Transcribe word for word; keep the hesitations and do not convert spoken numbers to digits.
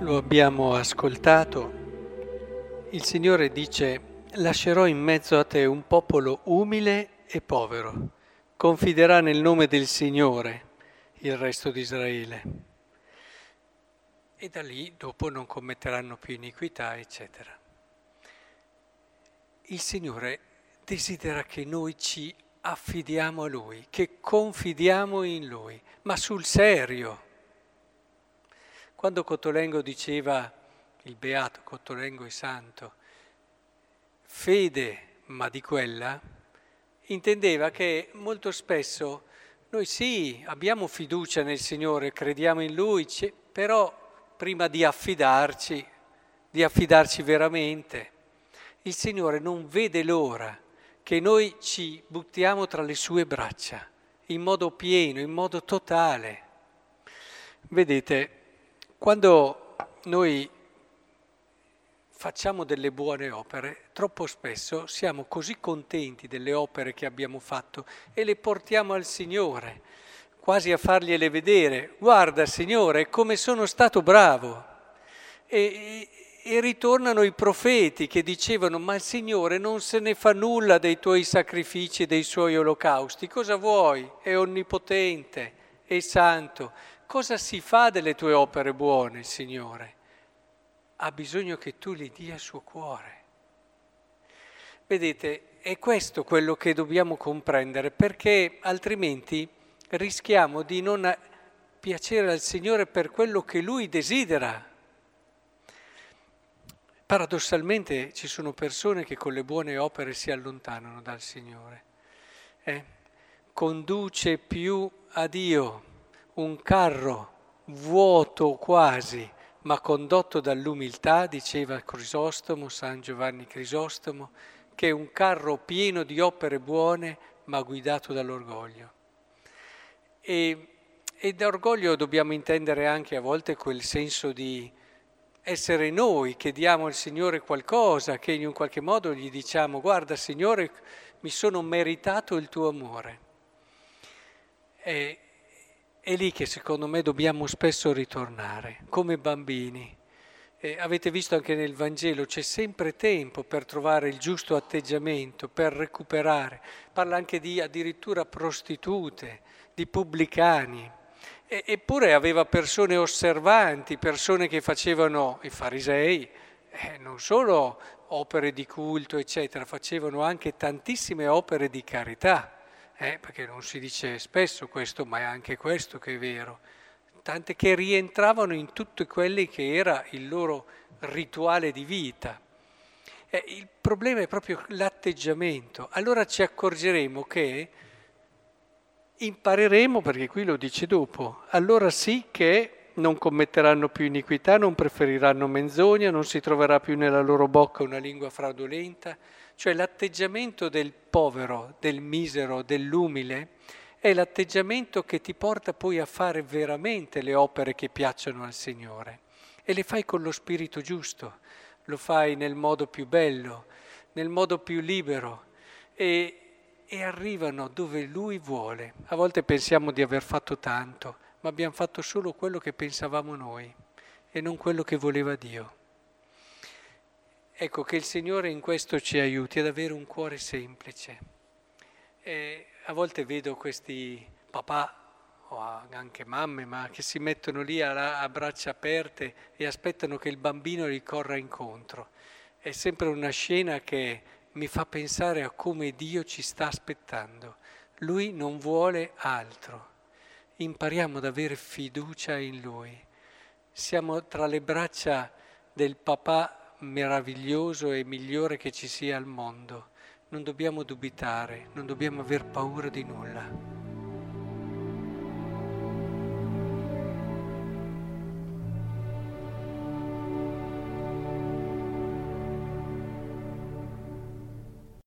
lo abbiamo ascoltato, il Signore dice: «Lascerò in mezzo a te un popolo umile e povero, confiderà nel nome del Signore il resto di Israele, e da lì dopo non commetteranno più iniquità, eccetera». Il Signore desidera che noi ci affidiamo a Lui, che confidiamo in Lui, ma sul serio. Quando Cottolengo diceva, il beato Cottolengo e santo, fede ma di quella, intendeva che molto spesso noi sì, abbiamo fiducia nel Signore, crediamo in Lui, però prima di affidarci, di affidarci veramente, il Signore non vede l'ora che noi ci buttiamo tra le sue braccia, in modo pieno, in modo totale. Vedete, quando noi facciamo delle buone opere, troppo spesso siamo così contenti delle opere che abbiamo fatto e le portiamo al Signore, quasi a fargliele vedere. Guarda, Signore, come sono stato bravo! E, e ritornano i profeti che dicevano: ma il Signore non se ne fa nulla dei tuoi sacrifici e dei suoi olocausti. Cosa vuoi? È onnipotente, è santo. Cosa si fa delle tue opere buone, il Signore? Ha bisogno che tu gli dia il suo cuore. Vedete, è questo quello che dobbiamo comprendere, perché altrimenti rischiamo di non piacere al Signore per quello che Lui desidera. Paradossalmente ci sono persone che con le buone opere si allontanano dal Signore. Eh? Conduce più a Dio un carro vuoto quasi, ma condotto dall'umiltà, diceva Crisostomo, San Giovanni Crisostomo, che è un carro pieno di opere buone, ma guidato dall'orgoglio. E, e da orgoglio dobbiamo intendere anche a volte quel senso di essere noi che diamo al Signore qualcosa, che in un qualche modo gli diciamo: guarda, Signore, mi sono meritato il tuo amore. E, È lì che secondo me dobbiamo spesso ritornare, come bambini. Eh, avete visto anche nel Vangelo, c'è sempre tempo per trovare il giusto atteggiamento, per recuperare. Parla anche di addirittura prostitute, di pubblicani. E, eppure aveva persone osservanti, persone che facevano, i farisei, eh, non solo opere di culto, eccetera, facevano anche tantissime opere di carità. Eh, perché non si dice spesso questo, ma è anche questo che è vero, tante che rientravano in tutti quelli che era il loro rituale di vita. Eh, il problema è proprio l'atteggiamento. Allora ci accorgeremo che impareremo, perché qui lo dice dopo, allora sì che non commetteranno più iniquità, non preferiranno menzogna, non si troverà più nella loro bocca una lingua fraudolenta. Cioè l'atteggiamento del povero, del misero, dell'umile, è l'atteggiamento che ti porta poi a fare veramente le opere che piacciono al Signore. E le fai con lo spirito giusto, lo fai nel modo più bello, nel modo più libero, e, e arrivano dove Lui vuole. A volte pensiamo di aver fatto tanto, ma abbiamo fatto solo quello che pensavamo noi e non quello che voleva Dio. Ecco, che il Signore in questo ci aiuti ad avere un cuore semplice. E a volte vedo questi papà, o anche mamme, ma che si mettono lì a, a braccia aperte e aspettano che il bambino gli corra incontro. È sempre una scena che mi fa pensare a come Dio ci sta aspettando. Lui non vuole altro. Impariamo ad avere fiducia in Lui. Siamo tra le braccia del papà meraviglioso e migliore che ci sia al mondo. Non dobbiamo dubitare, non dobbiamo aver paura di nulla.